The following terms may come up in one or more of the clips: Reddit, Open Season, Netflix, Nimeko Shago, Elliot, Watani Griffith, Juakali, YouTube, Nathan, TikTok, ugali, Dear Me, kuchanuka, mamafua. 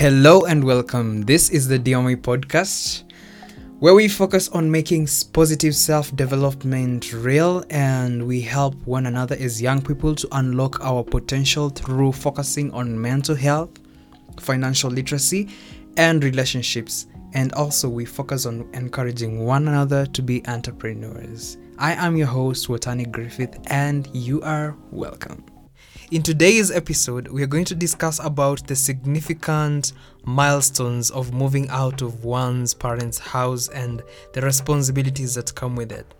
Hello and welcome. This is the Dear Me podcast, where we focus on making positive self-development real, and we help one another as young people to unlock our potential through focusing on mental health, financial literacy, and relationships. And also we focus on encouraging one another to be entrepreneurs. I am your host, Watani Griffith, and you are welcome. In today's episode, we are going to discuss about the significant milestones of moving out of one's parents' house and the responsibilities that come with it.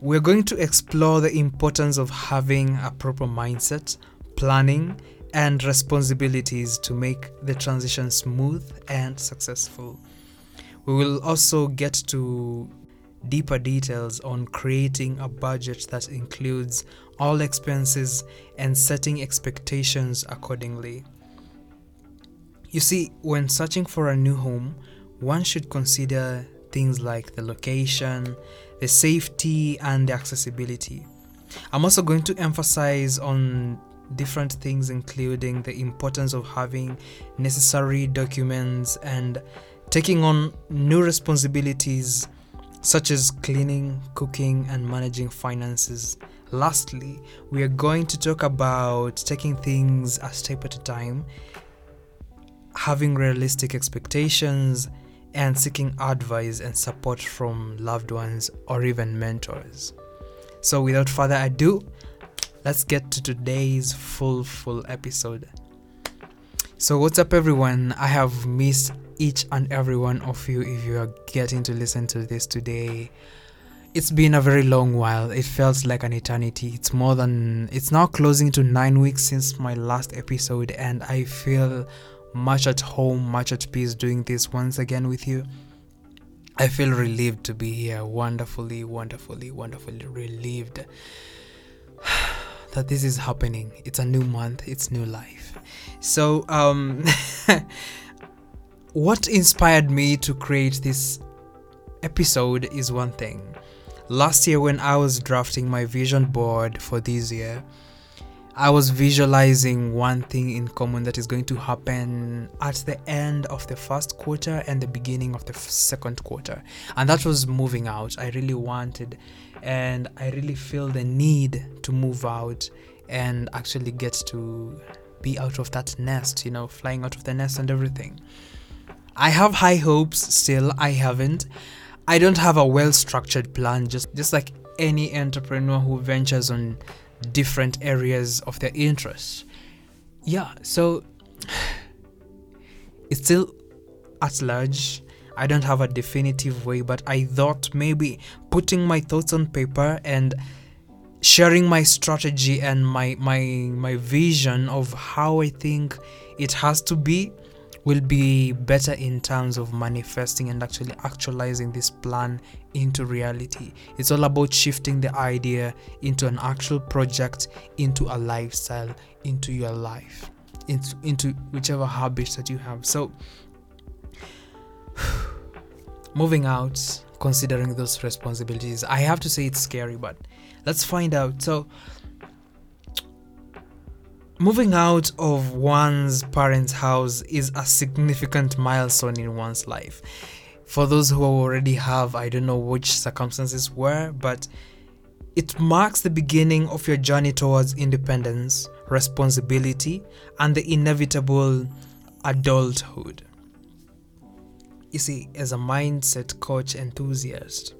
We are going to explore the importance of having a proper mindset, planning, and responsibilities to make the transition smooth and successful. We will also get to deeper details on creating a budget that includes all expenses and setting expectations accordingly. You see, when searching for a new home, one should consider things like the location, the safety, and the accessibility. I'm also going to emphasize on different things, including the importance of having necessary documents and taking on new responsibilities such as cleaning, cooking, and managing finances. Lastly, we are going to talk about taking things a step at a time, having realistic expectations, and seeking advice and support from loved ones or even mentors. So without further ado, let's get to today's full episode. So what's up everyone? I have missed each and every one of you if you are getting to listen to this today. It's been a very long while. It felt like an eternity. It's now closing to 9 weeks since my last episode, and I feel much at home, much at peace doing this once again with you. I feel relieved to be here. Wonderfully relieved that this is happening. It's a new month, it's new life. So, what inspired me to create this episode is one thing. Last year, when I was drafting my vision board for this year, I was visualizing one thing in common that is going to happen at the end of the first quarter and the beginning of the second quarter, and that was moving out. I really wanted, and I really feel the need to move out and actually get to be out of that nest, you know, flying out of the nest and everything. I have high hopes still. I don't have a well-structured plan, just like any entrepreneur who ventures on different areas of their interest. Yeah, so it's still at large. I don't have a definitive way, but I thought maybe putting my thoughts on paper and sharing my strategy and my vision of how I think it has to be will be better in terms of manifesting and actually actualizing this plan into reality. It's all about shifting the idea into an actual project, into a lifestyle, into your life, into whichever habits that you have. So moving out, considering those responsibilities, I have to say it's scary, but let's find out. So moving out of one's parents' house is a significant milestone in one's life. For those who already have, I don't know which circumstances were, but it marks the beginning of your journey towards independence, responsibility, and the inevitable adulthood. You see, as a mindset coach enthusiast,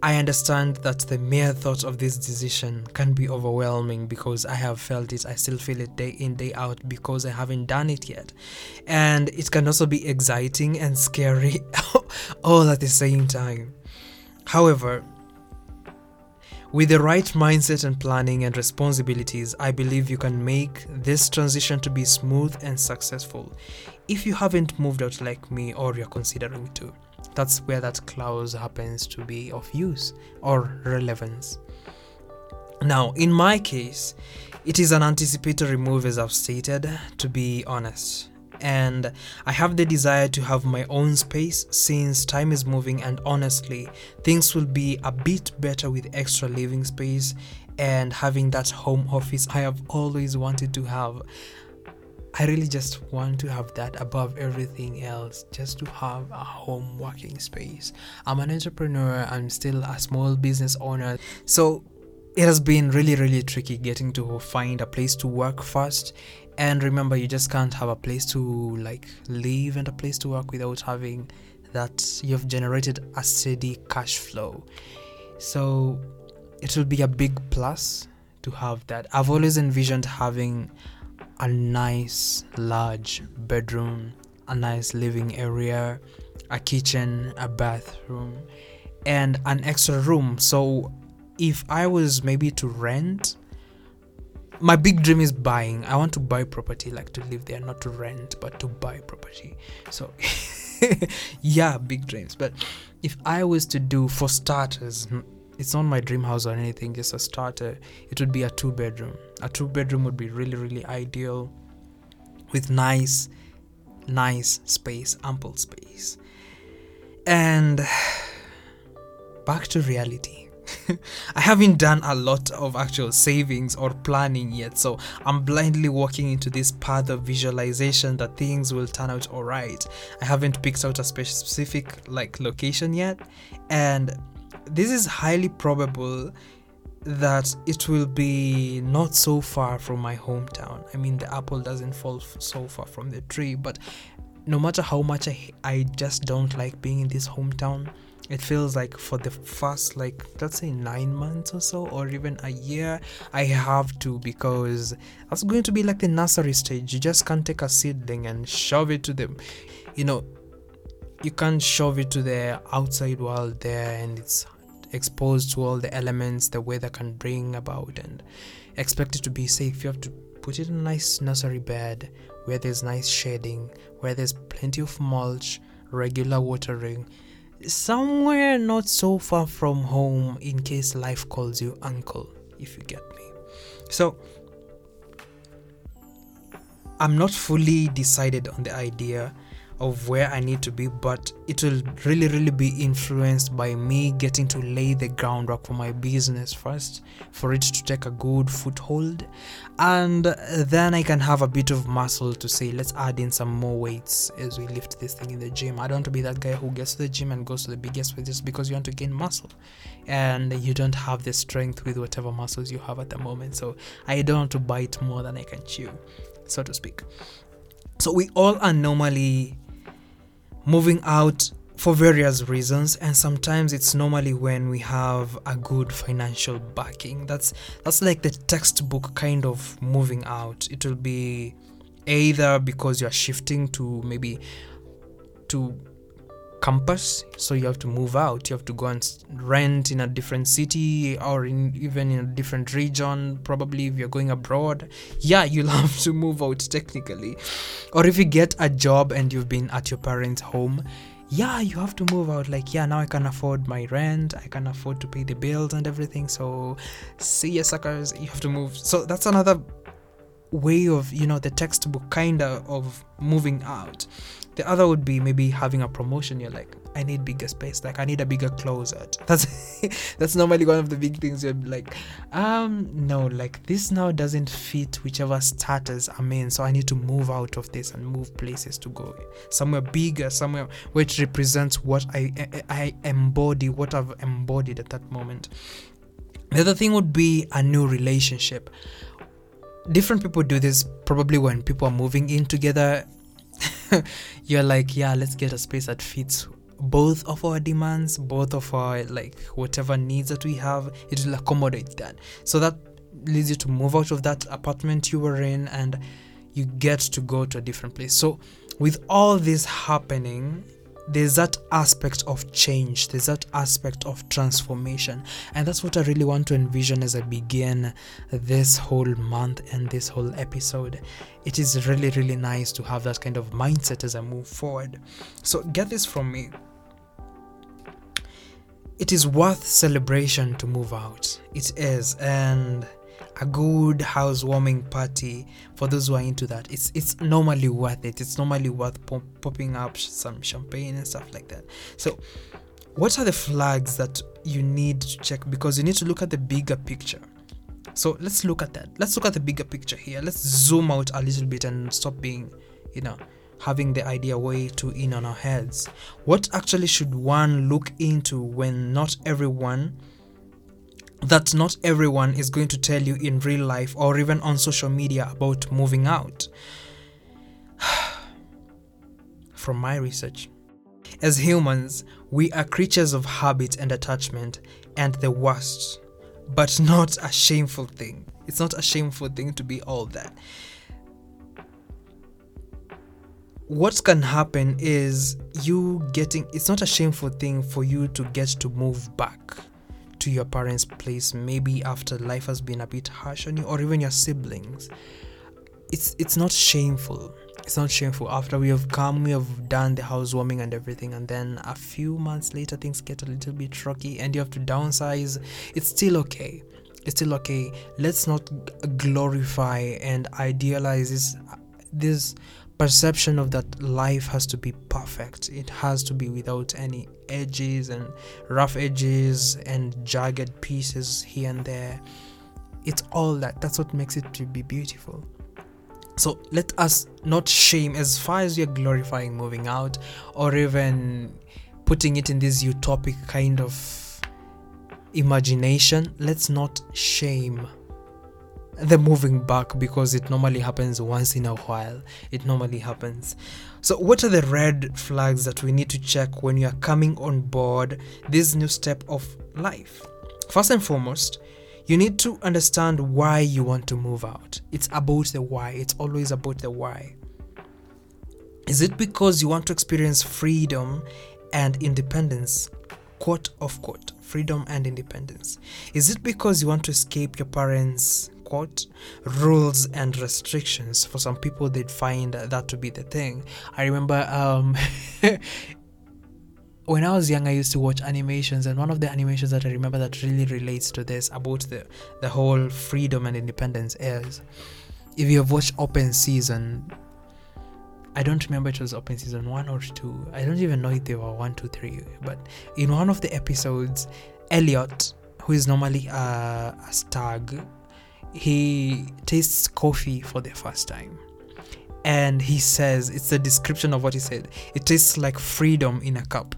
I understand that the mere thought of this decision can be overwhelming because I have felt it. I still feel it day in, day out because I haven't done it yet. And it can also be exciting and scary all at the same time. However, with the right mindset and planning and responsibilities, I believe you can make this transition to be smooth and successful. If you haven't moved out like me or you're considering to, that's where that clause happens to be of use or relevance. Now, in my case, it is an anticipatory move, as I've stated, to be honest. And I have the desire to have my own space since time is moving, and honestly, things will be a bit better with extra living space and having that home office I have always wanted to have. I really just want to have that above everything else, just to have a home working space. I'm an entrepreneur, I'm still a small business owner, so it has been really tricky getting to find a place to work first. And remember, you just can't have a place to like live and a place to work without having that you've generated a steady cash flow. So it will be a big plus to have that. I've always envisioned having a nice large bedroom, a nice living area, a kitchen, a bathroom, and an extra room. So if I was maybe to rent, my big dream is buying. I want to buy property, like to live there, not to rent, but to buy property. So yeah, big dreams. But if I was to do, for starters, it's not my dream house or anything, just a starter, it would be a two-bedroom. A two-bedroom would be really ideal, with nice space, ample space. And back to reality. I haven't done a lot of actual savings or planning yet, so I'm blindly walking into this path of visualization that things will turn out alright. I haven't picked out a specific like location yet, and this is highly probable that it will be not so far from my hometown. I mean, the apple doesn't fall so far from the tree, but no matter how much I just don't like being in this hometown, it feels like for the first, like, let's say 9 months or so, or even a year, I have to, because that's going to be like the nursery stage. You just can't take a seedling and shove it to them, you know. You can't shove it to the outside world there, and it's exposed to all the elements the weather can bring about and expect it to be safe. You have to put it in a nice nursery bed where there's nice shading, where there's plenty of mulch, regular watering, somewhere not so far from home in case life calls you uncle, if you get me. So I'm not fully decided on the idea of where I need to be, but it will really be influenced by me getting to lay the groundwork for my business first, for it to take a good foothold, and then I can have a bit of muscle to say, let's add in some more weights as we lift this thing in the gym. I don't want to be that guy who gets to the gym and goes to the biggest weight just because you want to gain muscle and you don't have the strength with whatever muscles you have at the moment. So I don't want to bite more than I can chew, so to speak. So we all are normally moving out for various reasons, and sometimes it's normally when we have a good financial backing. That's like the textbook kind of moving out. It will be either because you're shifting to maybe to campus, so you have to move out, you have to go and rent in a different city, or even in a different region. Probably if you're going abroad, yeah, you'll have to move out technically. Or if you get a job and you've been at your parents' home, yeah, you have to move out. Like, yeah, now I can afford my rent, I can afford to pay the bills and everything, so see ya suckers, you have to move. So that's another way of, you know, the textbook kind of moving out. The other would be maybe having a promotion. You're like, I need bigger space, like I need a bigger closet. That's normally one of the big things. You're like, no, like this now doesn't fit whichever status I'm in, so I need to move out of this and move places to go somewhere bigger, somewhere which represents what I embody, what I've embodied at that moment. The other thing would be a new relationship. Different people do this. Probably when people are moving in together, you're like, yeah, let's get a space that fits both of our demands, both of our like whatever needs that we have, it will accommodate that. So that leads you to move out of that apartment you were in, and you get to go to a different place. So with all this happening, there's that aspect of change, there's that aspect of transformation, and that's what I really want to envision as I begin this whole month and this whole episode. It is really nice to have that kind of mindset as I move forward. So get this from me, it is worth celebration to move out. It is, and a good housewarming party for those who are into that. It's normally worth it. It's normally worth popping up some champagne and stuff like that. So what are the flags that you need to check? Because you need to look at the bigger picture. So let's look at that. Let's look at the bigger picture here. Let's zoom out a little bit and stop being, having the idea way too in on our heads. What actually should one look into when not everyone is going to tell you in real life or even on social media about moving out? From my research, as humans, we are creatures of habit and attachment, and the worst, but not a shameful thing. It's not a shameful thing to be all that. What can happen is it's not a shameful thing for you to get to move back to your parents' place, maybe after life has been a bit harsh on you, or even your siblings. It's not shameful. It's not shameful. After we have done the housewarming and everything, and then a few months later things get a little bit rocky and you have to downsize, it's still okay. It's still okay. Let's not glorify and idealize this perception of that life has to be perfect. It has to be without any edges and rough edges and jagged pieces here and there. It's all that. That's what makes it to be beautiful. So let us not shame, as far as we are glorifying moving out or even putting it in this utopic kind of imagination. Let's not shame the moving back, because it normally happens once in a while. It normally happens. So what are the red flags that we need to check when you are coming on board this new step of life? First and foremost, you need to understand why you want to move out. It's about the why. It's always about the why. Is it because you want to experience freedom and independence? Quote of quote, freedom and independence. Is it because you want to escape your parents' quote rules and restrictions? For some people, they'd find that to be the thing. I remember when I was young, I used to watch animations, and one of the animations that I remember that really relates to this about the whole freedom and independence is, if you have watched Open Season, I don't remember it was Open Season 1 or 2. I don't even know if they were 1, 2, 3. But in one of the episodes, Elliot, who is normally a stag, he tastes coffee for the first time. And he says, it's the description of what he said, it tastes like freedom in a cup.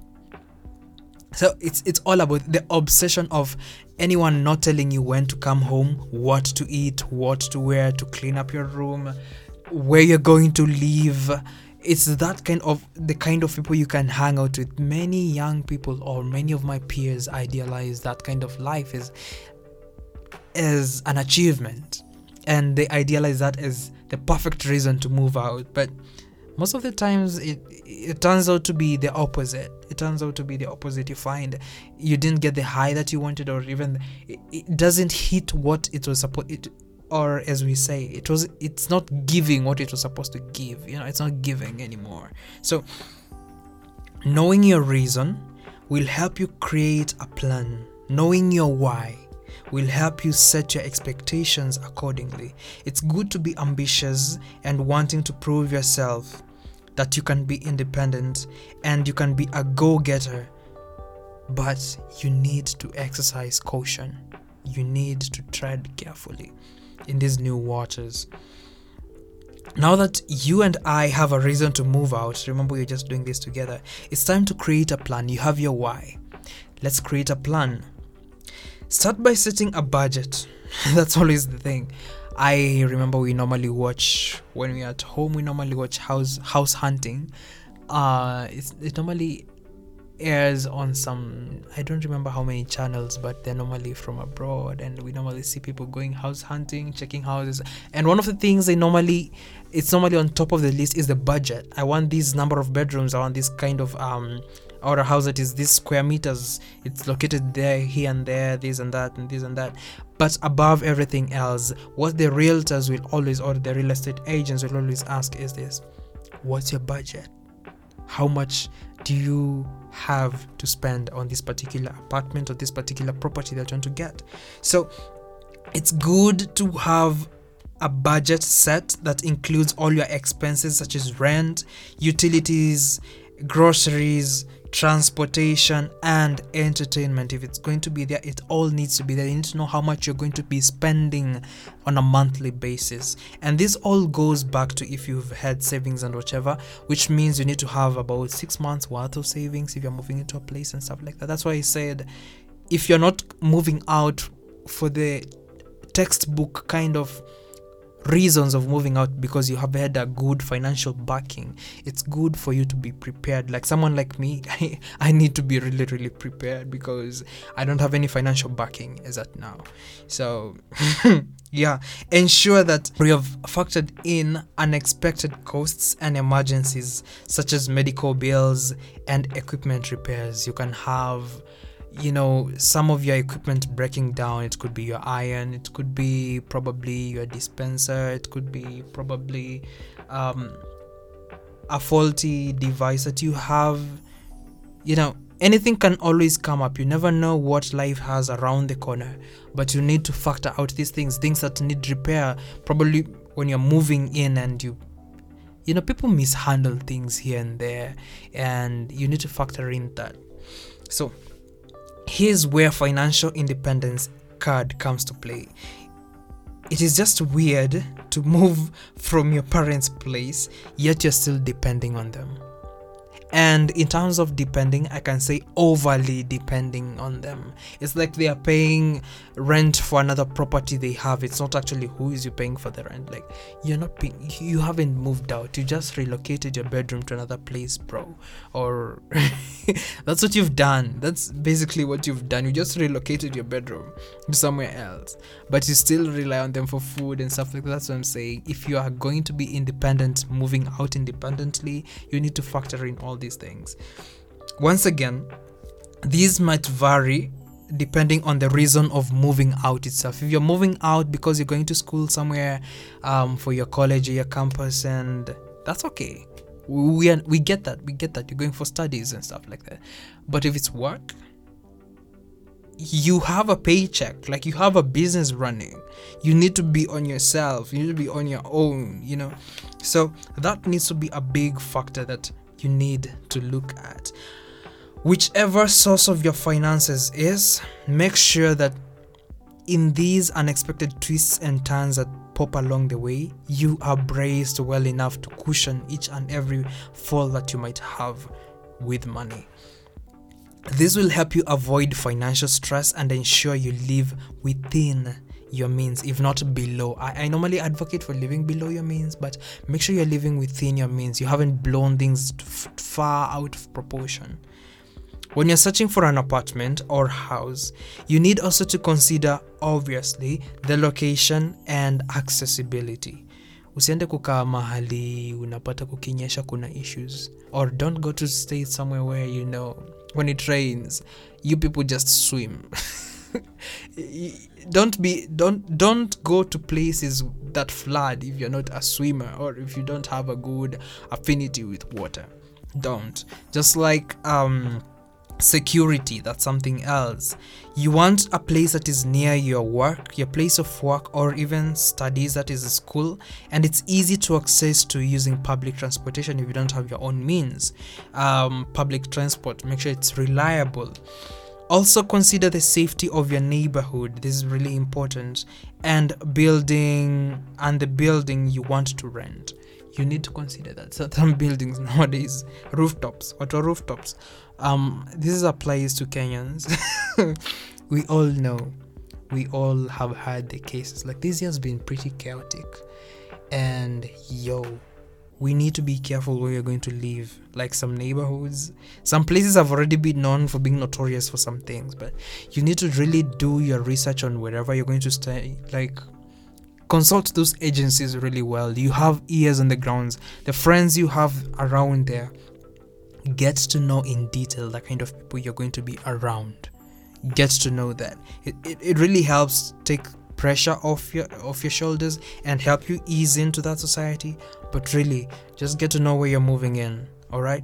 So it's all about the obsession of anyone not telling you when to come home, what to eat, what to wear, to clean up your room, where you're going to live. It's that kind of people you can hang out with. Many young people, or many of my peers, idealize that kind of life as an achievement, and they idealize that as the perfect reason to move out. But most of the times it turns out to be the opposite. You find you didn't get the high that you wanted, or even it doesn't hit what it was supposed, or as we say, it's not giving what it was supposed to give. It's not giving anymore. So knowing your reason will help you create a plan. Knowing your why will help you set your expectations accordingly. It's good to be ambitious and wanting to prove yourself that you can be independent and you can be a go-getter, but you need to exercise caution. You need to tread carefully in these new waters. Now that you and I have a reason to move out, remember you're just doing this together, it's time to create a plan. You have your why. Let's create a plan. Start by setting a budget. That's always the thing. I remember we normally watch, when we're at home, we normally watch House Hunting. It normally airs on some, I don't remember how many channels, but they're normally from abroad, and we normally see people going house hunting, checking houses. And one of the things it's normally on top of the list is the budget. I want this number of bedrooms. I want this kind of or a house that is these square meters, it's located there, here and there, this and that and this and that. But above everything else, what the realtors will always, or the real estate agents will always ask is this: what's your budget? How much do you have to spend on this particular apartment or this particular property that you want to get? So it's good to have a budget set that includes all your expenses, such as rent, utilities, groceries, transportation, and entertainment. If it's going to be there, it all needs to be there. You need to know how much you're going to be spending on a monthly basis. And this all goes back to if you've had savings and whatever, which means you need to have about 6 months worth of savings if you're moving into a place and stuff like that. That's why I said, if you're not moving out for the textbook kind of reasons of moving out because you have had a good financial backing, it's good for you to be prepared. Like someone like me, I need to be really, really prepared because I don't have any financial backing as at now. So yeah, ensure that you have factored in unexpected costs and emergencies such as medical bills and equipment repairs. You can have, you know, some of your equipment breaking down. It could be your iron, it could be probably your dispenser, it could be probably a faulty device that you have. You know, anything can always come up. You never know what life has around the corner, but you need to factor out these things that need repair. Probably when you're moving in and you know, people mishandle things here and there, and you need to factor in that. So here's where financial independence card comes to play. It is just weird to move from your parents' place, yet you're still depending on them. And in terms of depending, I can say overly depending on them. It's like they are paying rent for another property they have. It's not actually who is you paying for the rent. Like, you're not paying, you haven't moved out. You just relocated your bedroom to another place, bro. Or that's what you've done. That's basically what you've done. You just relocated your bedroom to somewhere else. But you still rely on them for food and stuff like that. That's what I'm saying. If you are going to be independent, moving out independently, you need to factor in all these things. Once again, these might vary depending on the reason of moving out itself. If you're moving out because you're going to school somewhere for your college or your campus, and that's okay, we get that you're going for studies and stuff like that. But if it's work, you have a paycheck, like you have a business running, you need to be on yourself, you need to be on your own, you know. So that needs to be a big factor that you need to look at. Whichever source of your finances is, make sure that in these unexpected twists and turns that pop along the way, you are braced well enough to cushion each and every fall that you might have with money. This will help you avoid financial stress and ensure you live within your means, if not below. I normally advocate for living below your means, but make sure you're living within your means. You haven't blown things far out of proportion. When you're searching for an apartment or house, you need also to consider, obviously, the location and accessibility. Usiende kukaa mahali unapata kukinyesha kuna issues, or don't go to stay somewhere where, you know, when it rains, you people just swim. Don't go to places that flood if you're not a swimmer or if you don't have a good affinity with water. Don't. Just like security, that's something else. You want a place that is near your work, your place of work, or even studies, that is a school, and it's easy to access to using public transportation if you don't have your own means. Public transport, make sure it's reliable. Also consider the safety of your neighborhood. This is really important. And the building you want to rent. You need to consider that. Certain buildings nowadays, rooftops. What are rooftops? This applies to Kenyans. We all know. We all have had the cases. Like, this year's been pretty chaotic. And we need to be careful where you're going to live. Like, some neighborhoods, some places have already been known for being notorious for some things, but you need to really do your research on wherever you're going to stay. Like, consult those agencies really well. You have ears on the grounds. The friends you have around there, get to know in detail the kind of people you're going to be around. Get to know that. It really helps take pressure off your shoulders and help you ease into that society. But really, just get to know where you're moving in, all right?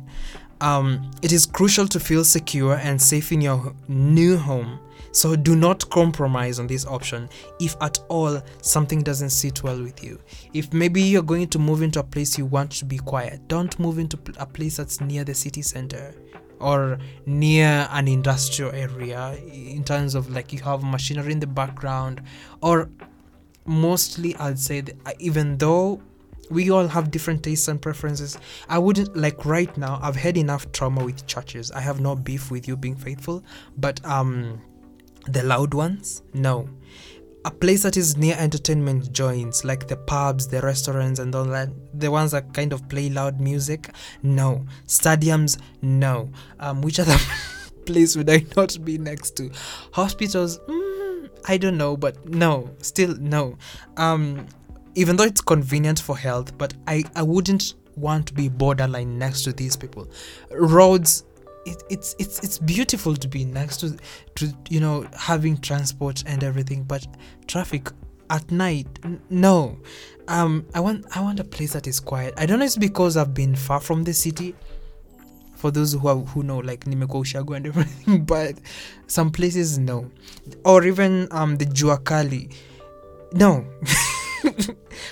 It is crucial to feel secure and safe in your new home, so do not compromise on this option if at all something doesn't sit well with you. If maybe you're going to move into a place you want to be quiet, don't move into a place that's near the city center or near an industrial area in terms of like you have machinery in the background. Or mostly I'd say that even though we all have different tastes and preferences, I wouldn't, like right now, I've had enough trauma with churches. I have no beef with you being faithful, but the loud ones, no. A place that is near entertainment joints, like the pubs, the restaurants and all that, the ones that kind of play loud music, no. Stadiums, no. Which other place would I not be next to? Hospitals, I don't know, but no, still no. Even though it's convenient for health, but I wouldn't want to be borderline next to these people. Roads, it's beautiful to be next to you know, having transport and everything, but traffic at night, no. I want a place that is quiet. I don't know, it's because I've been far from the city. For those who know, like Nimeko Shago and everything, but some places no, or even the Juakali, no.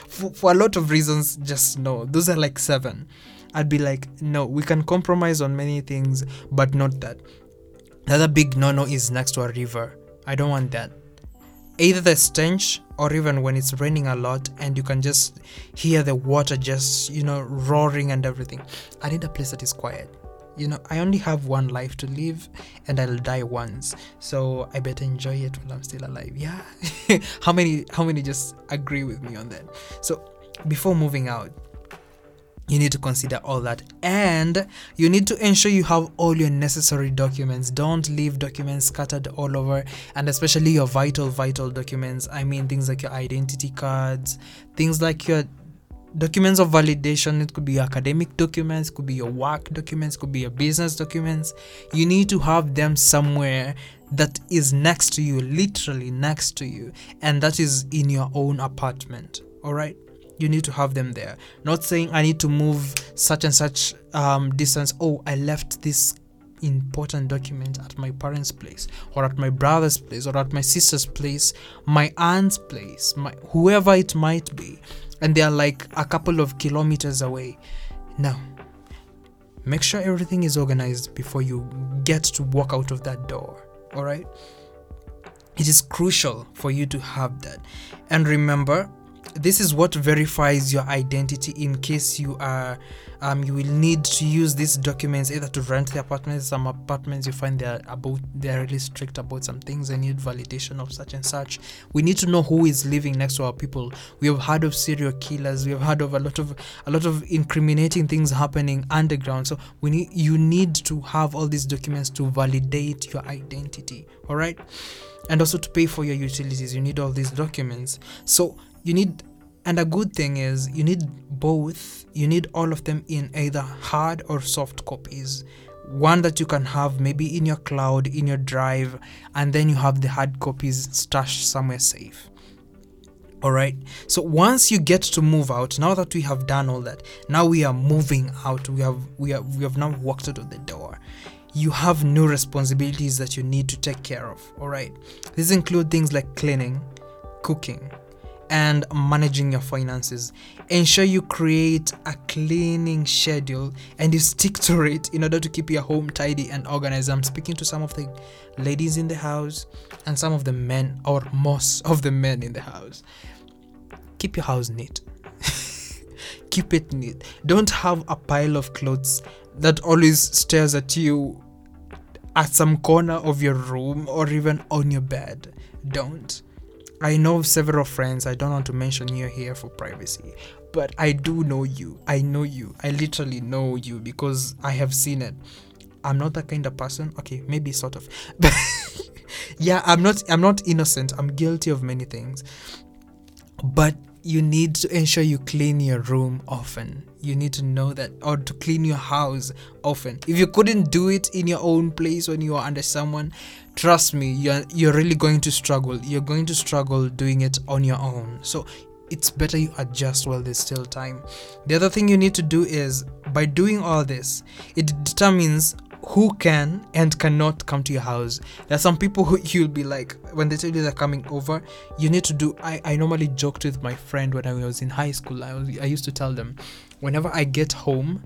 for a lot of reasons, just no. Those are like 7. I'd be like, no, we can compromise on many things, but not that. The other big no-no is next to a river. I don't want that. Either the stench, or even when it's raining a lot and you can just hear the water just, you know, roaring and everything. I need a place that is quiet. You know, I only have one life to live and I'll die once, so I better enjoy it while I'm still alive. Yeah. How many just agree with me on that? So before moving out, you need to consider all that, and you need to ensure you have all your necessary documents. Don't leave documents scattered all over, and especially your vital documents. I mean, things like your identity cards, things like your documents of validation. It could be academic documents, could be your work documents, could be your business documents. You need to have them somewhere that is next to you, literally next to you, and that is in your own apartment. All right, you need to have them there. Not saying I need to move such and such distance. Oh, I left this important document at my parents' place, or at my brother's place, or at my sister's place, my aunt's place, my whoever it might be, and they are like a couple of kilometers away. Now, make sure everything is organized before you get to walk out of that door. All right, it is crucial for you to have that. And remember, this is what verifies your identity in case you are you will need to use these documents either to rent the apartments. Some apartments you find they are really strict about some things. They need validation of such and such. We need to know who is living next to our people. We have heard of serial killers. We have heard of a lot of incriminating things happening underground. So you need to have all these documents to validate your identity. All right, and also to pay for your utilities. You need all these documents. So you need, and a good thing is you need both. You need all of them in either hard or soft copies. One that you can have maybe in your cloud, in your drive, and then you have the hard copies stashed somewhere safe. Alright, so once you get to move out, now that we have done all that, now we are moving out. We have now walked out of the door. You have new responsibilities that you need to take care of. Alright, these include things like cleaning, cooking, and managing your finances. Ensure you create a cleaning schedule and you stick to it in order to keep your home tidy and organized. I'm speaking to some of the ladies in the house and some of the men, or most of the men in the house. Keep your house neat. Keep it neat. Don't have a pile of clothes that always stares at you at some corner of your room or even on your bed. Don't. I know several friends, I don't want to mention you here for privacy, but I do know you. I know you. I literally know you because I have seen it. I'm not that kind of person. Okay, maybe sort of. But yeah, I'm not innocent. I'm guilty of many things. But you need to ensure you clean your room often. You need to know that, or to clean your house often. If you couldn't do it in your own place when you are under someone, trust me, you're really going to struggle. You're going to struggle doing it on your own. So it's better you adjust while there's still time. The other thing you need to do is By doing all this, it determines who can and cannot come to your house. There are some people who you'll be like, when they tell you they're coming over, you need to do... I normally joked with my friend when I was in high school. I used to tell them, whenever I get home,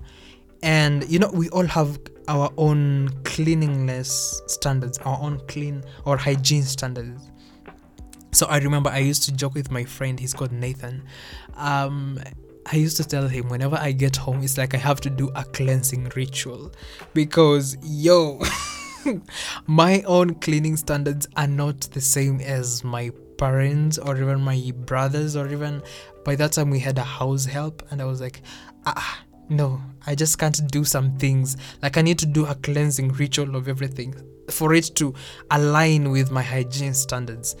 and you know, we all have our own cleanliness standards, our own clean or hygiene standards. So I remember I used to joke with my friend, he's called Nathan. I used to tell him, whenever I get home, it's like I have to do a cleansing ritual, because yo, my own cleaning standards are not the same as my parents or even my brothers, or even by that time we had a house help, and I was like, no, I just can't do some things. Like, I need to do a cleansing ritual of everything for it to align with my hygiene standards.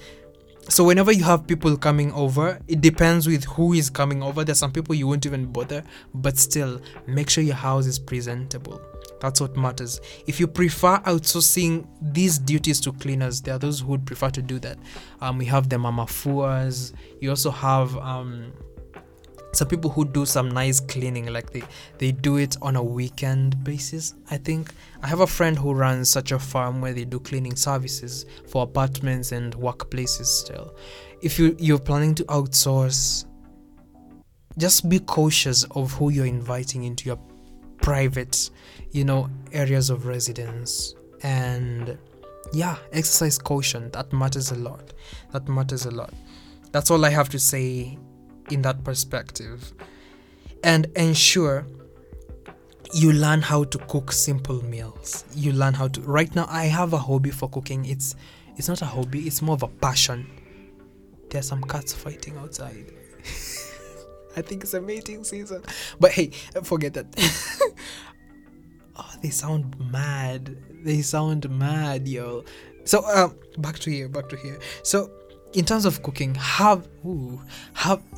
So whenever you have people coming over, it depends with who is coming over. There's some people you won't even bother, but still, make sure your house is presentable. That's what matters. If you prefer outsourcing these duties to cleaners, there are those who would prefer to do that. We have the mamafuas. You also have some people who do some nice cleaning, like they do it on a weekend basis, I think. I have a friend who runs such a farm where they do cleaning services for apartments and workplaces still. If you're planning to outsource, just be cautious of who you're inviting into your private, areas of residence. And yeah, exercise caution. That matters a lot. That's all I have to say in that perspective. And ensure you learn how to cook simple meals. You learn how to... Right now, I have a hobby for cooking. It's not a hobby, it's more of a passion. There are some cats fighting outside. I think it's a mating season. But hey, forget that. Oh, they sound mad. Yo. So, back to here. So, in terms of cooking, have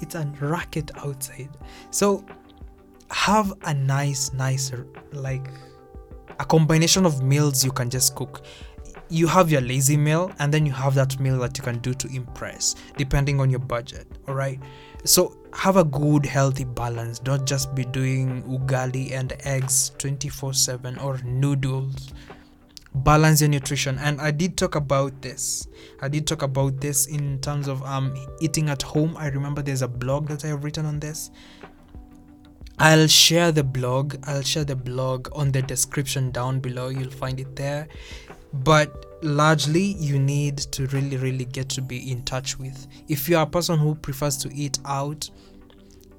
it's a racket outside. So have a nice like a combination of meals you can just cook. You have your lazy meal, and then you have that meal that you can do to impress, depending on your budget. All right. So have a good healthy balance. Don't just be doing ugali and eggs 24/7 or noodles. Balance your nutrition. And I did talk about this in terms of eating at home. I remember there's a blog that I have written on this. I'll share the blog on the description down below. You'll find it there. But largely, you need to really get to be in touch with. If you're a person who prefers to eat out,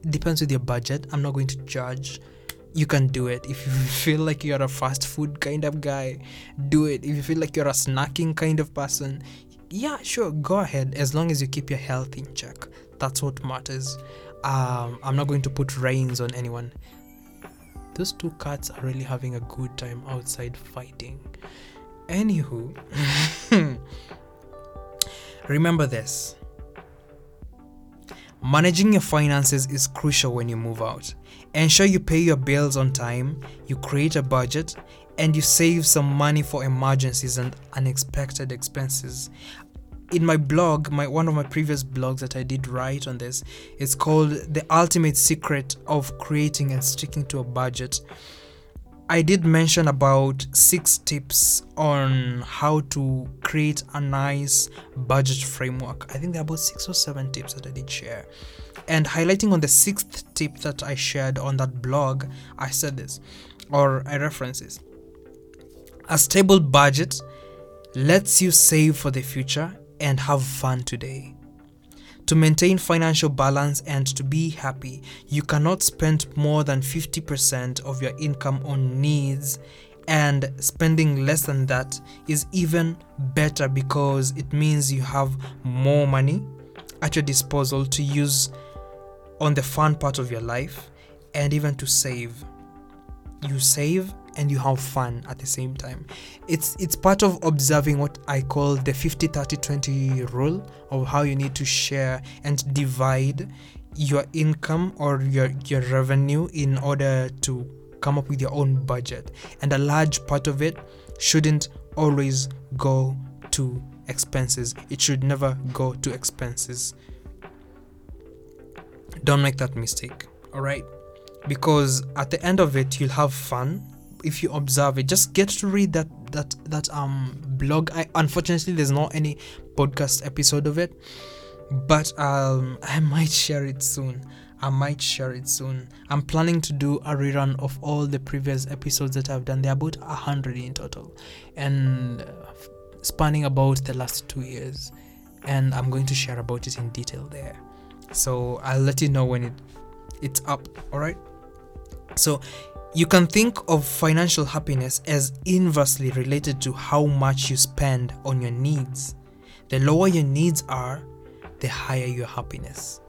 it depends with your budget. I'm not going to judge. You can do it. If you feel like you're a fast food kind of guy, do it. If you feel like you're a snacking kind of person, yeah, sure, go ahead. As long as you keep your health in check, that's what matters. I'm not going to put reins on anyone. Those two cats are really having a good time outside fighting. Anywho, remember this. Managing your finances is crucial when you move out. Ensure you pay your bills on time, you create a budget, and you save some money for emergencies and unexpected expenses. In my blog, one of my previous blogs that I did write on this, it's called The Ultimate Secret of Creating and Sticking to a Budget. I did mention about 6 tips on how to create a nice budget framework. I think there are about 6 or 7 tips that I did share. And highlighting on the 6th tip that I shared on that blog, I said this, or I reference this. A stable budget lets you save for the future and have fun today. To maintain financial balance and to be happy, you cannot spend more than 50% of your income on needs, and spending less than that is even better because it means you have more money at your disposal to use on the fun part of your life, and even to save. You save and you have fun at the same time. It's part of observing what I call the 50-30-20 rule of how you need to share and divide your income or your revenue in order to come up with your own budget. And a large part of it shouldn't always go to expenses. It should never go to expenses. Don't make that mistake, all right? because at the end of it you'll have fun if you observe it. Just get to read that blog. Unfortunately there's not any podcast episode of it, but I might share it soon. I'm planning to do a rerun of all the previous episodes that I've done. They're about 100 in total, and spanning about the last 2 years, and I'm going to share about it in detail there. So I'll let you know when it's up. All right, so you can think of financial happiness as inversely related to how much you spend on your needs. The lower your needs are, the higher your happiness.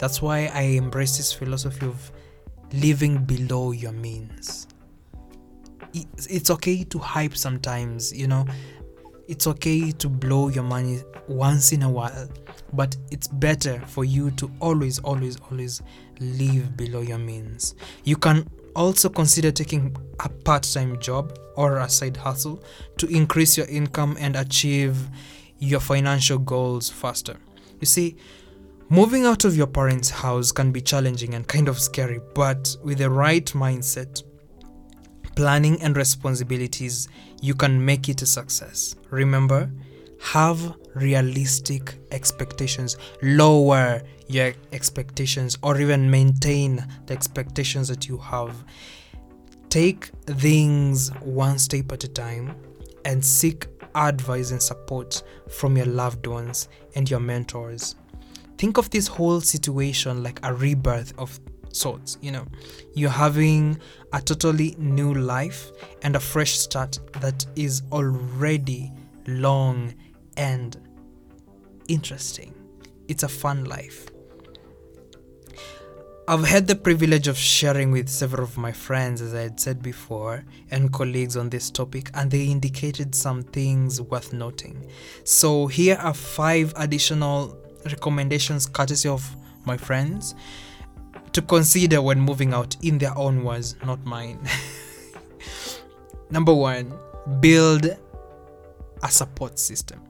That's why I embrace this philosophy of living below your means. It's okay to hype sometimes, you know. It's okay to blow your money once in a while, but it's better for you to always live below your means. You can also consider taking a part-time job or a side hustle to increase your income and achieve your financial goals faster. You see, moving out of your parents' house can be challenging and kind of scary, but with the right mindset, planning and responsibilities, you can make it a success. Remember, have realistic expectations. Lower your expectations or even maintain the expectations that you have. Take things one step at a time and seek advice and support from your loved ones and your mentors. Think of this whole situation like a rebirth of sorts, you know. You're having a totally new life and a fresh start that is already long and interesting. It's a fun life. I've had the privilege of sharing with several of my friends, as I had said before, and colleagues on this topic, and they indicated some things worth noting. So here are 5 additional recommendations courtesy of my friends to consider when moving out, in their own words, not mine. Number 1, build a support system.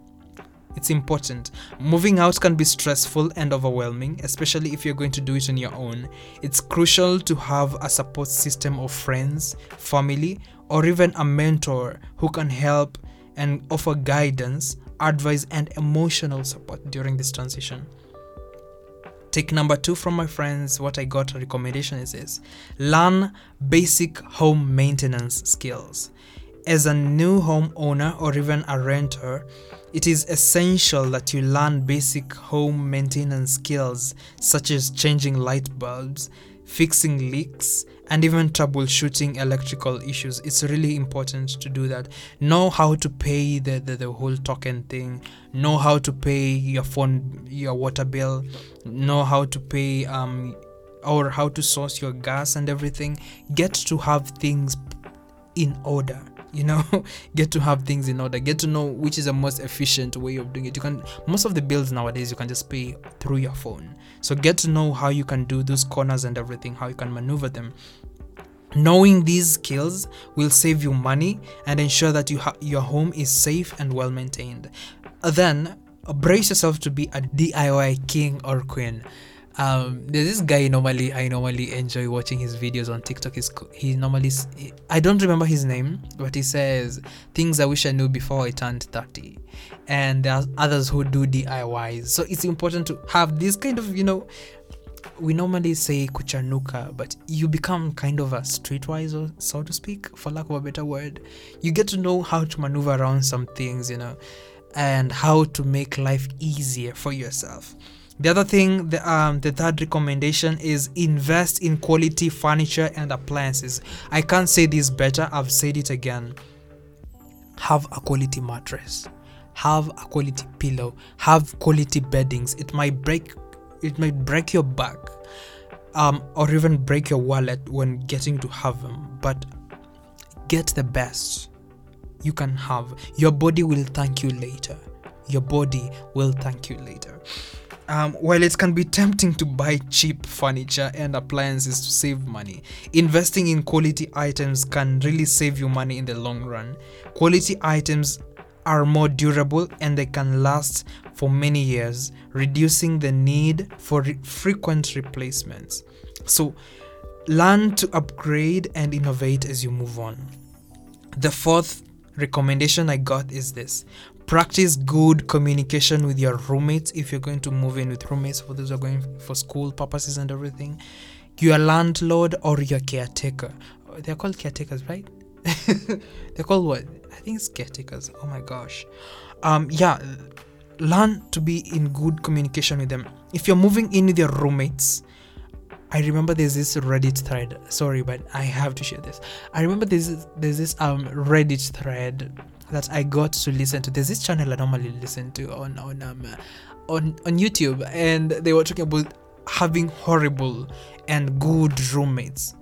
It's important. Moving out can be stressful and overwhelming, especially if you're going to do it on your own. It's crucial to have a support system of friends, family, or even a mentor who can help and offer guidance, advice, and emotional support during this transition. Take number 2 from my friends, what I got a recommendation is this: learn basic home maintenance skills. As a new homeowner or even a renter, it is essential that you learn basic home maintenance skills such as changing light bulbs, fixing leaks, and even troubleshooting electrical issues. It's really important to do that. Know how to pay the whole token thing. Know how to pay your phone, your water bill. Know how to pay or how to source your gas and everything. Get to have things in order. You know, get to have things in order. Get to know which is the most efficient way of doing it. You can, most of the bills nowadays, you can just pay through your phone. So get to know how you can do those corners and everything, how you can maneuver them. Knowing these skills will save you money and ensure that your home is safe and well maintained. Then brace yourself to be a DIY king or queen. There's this guy I normally enjoy watching his videos on TikTok. I don't remember his name, but he says things I wish I knew before I turned 30. And there are others who do DIYs. So it's important to have this kind of, you know, we normally say kuchanuka, but you become kind of a streetwise, so to speak, for lack of a better word. You get to know how to maneuver around some things, you know, and how to make life easier for yourself. The other thing, the third recommendation is invest in quality furniture and appliances. I can't say this better. I've said it again. Have a quality mattress. Have a quality pillow. Have quality beddings. It might break your back, or even break your wallet when getting to have them. But get the best you can have. Your body will thank you later. Your body will thank you later. While it can be tempting to buy cheap furniture and appliances to save money, investing in quality items can really save you money in the long run. Quality items are more durable and they can last for many years, reducing the need for frequent replacements. So Learn to upgrade and innovate as you move on. The fourth recommendation I got is this. Practice good communication with your roommates. If you're going to move in with roommates, for those who are going for school purposes and everything, your landlord or your caretaker. They're called caretakers, right? They're called what? I think it's caretakers. Oh my gosh. Learn to be in good communication with them. If you're moving in with your roommates, I remember there's this Reddit thread. Sorry, but I have to share this. I remember there's this Reddit thread that I got to listen to. There's this channel I normally listen to on YouTube, and they were talking about having horrible and good roommates.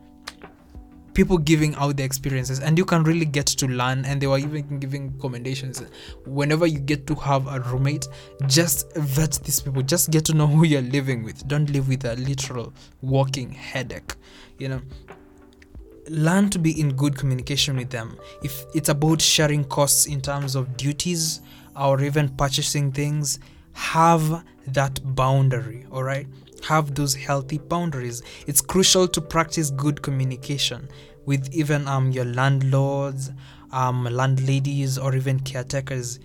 People giving out their experiences, and you can really get to learn. And they were even giving recommendations. Whenever you get to have a roommate, just vet these people. Just get to know who you're living with. Don't live with a literal walking headache. You know, learn to be in good communication with them. If it's about sharing costs in terms of duties or even purchasing things, have that boundary. All right. Have those healthy boundaries. It's crucial to practice good communication with even your landlords, landladies, or even caretakers.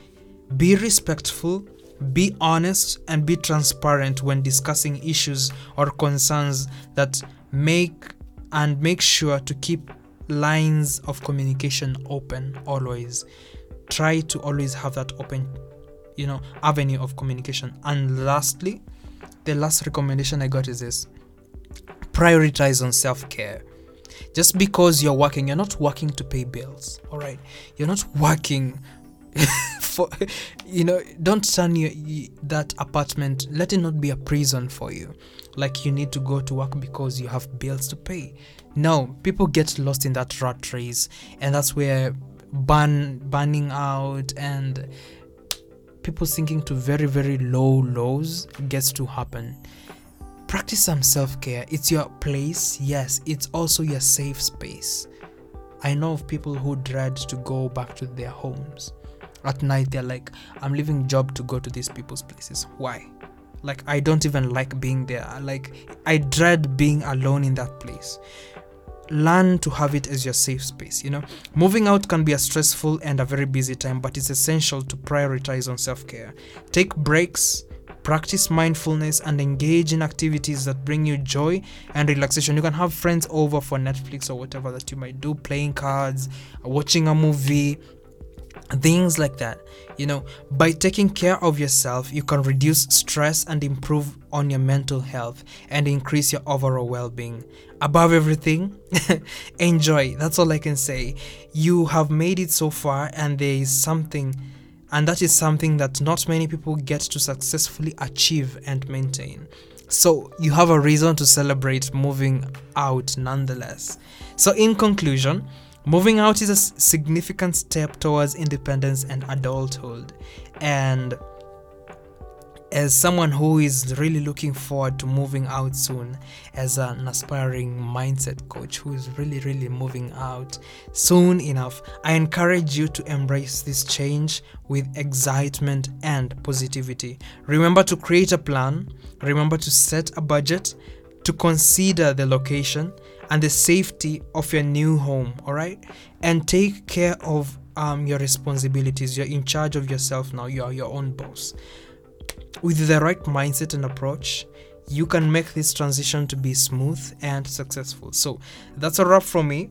Be respectful, be honest, and be transparent when discussing issues or concerns that make sure to keep lines of communication open always. Try to always have that open, avenue of communication. And lastly, the last recommendation I got is this. Prioritize on self-care. Just because you're working, you're not working to pay bills, all right? You're not working for, don't turn that apartment, let it not be a prison for you. Like you need to go to work because you have bills to pay. No, people get lost in that rat race, and that's where burning out and people sinking to very, very low lows gets to happen. Practice some self-care. It's your place, yes. It's also your safe space. I know of people who dread to go back to their homes. At night, they're like, I'm leaving job to go to these people's places. Why? Like, I don't even like being there. I dread being alone in that place. Learn to have it as your safe space. Moving out can be a stressful and a very busy time, but it's essential to prioritize on self-care. Take breaks, practice mindfulness, and engage in activities that bring you joy and relaxation. You can have friends over for Netflix or whatever that you might do, playing cards, watching a movie, things like that. By taking care of yourself, you can reduce stress and improve on your mental health and increase your overall well-being. Above everything, enjoy. That's all I can say. You have made it so far, and that is something that not many people get to successfully achieve and maintain. So you have a reason to celebrate moving out nonetheless. So in conclusion, moving out is a significant step towards independence and adulthood. And as someone who is really looking forward to moving out soon, as an aspiring mindset coach who is really, really moving out soon enough, I encourage you to embrace this change with excitement and positivity. Remember to create a plan, remember to set a budget, to consider the location and the safety of your new home, all right? And take care of your responsibilities. You're in charge of yourself now. You are your own boss. With the right mindset and approach, you can make this transition to be smooth and successful. So that's a wrap from me.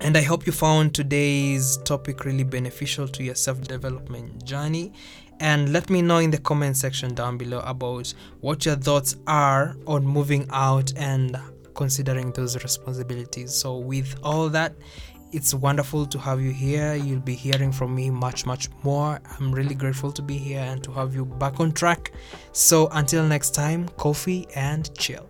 And I hope you found today's topic really beneficial to your self-development journey. And let me know in the comment section down below about what your thoughts are on moving out and considering those responsibilities. So with all that, it's wonderful to have you here. You'll be hearing from me much, much more. I'm really grateful to be here and to have you back on track. So until next time, coffee and chill.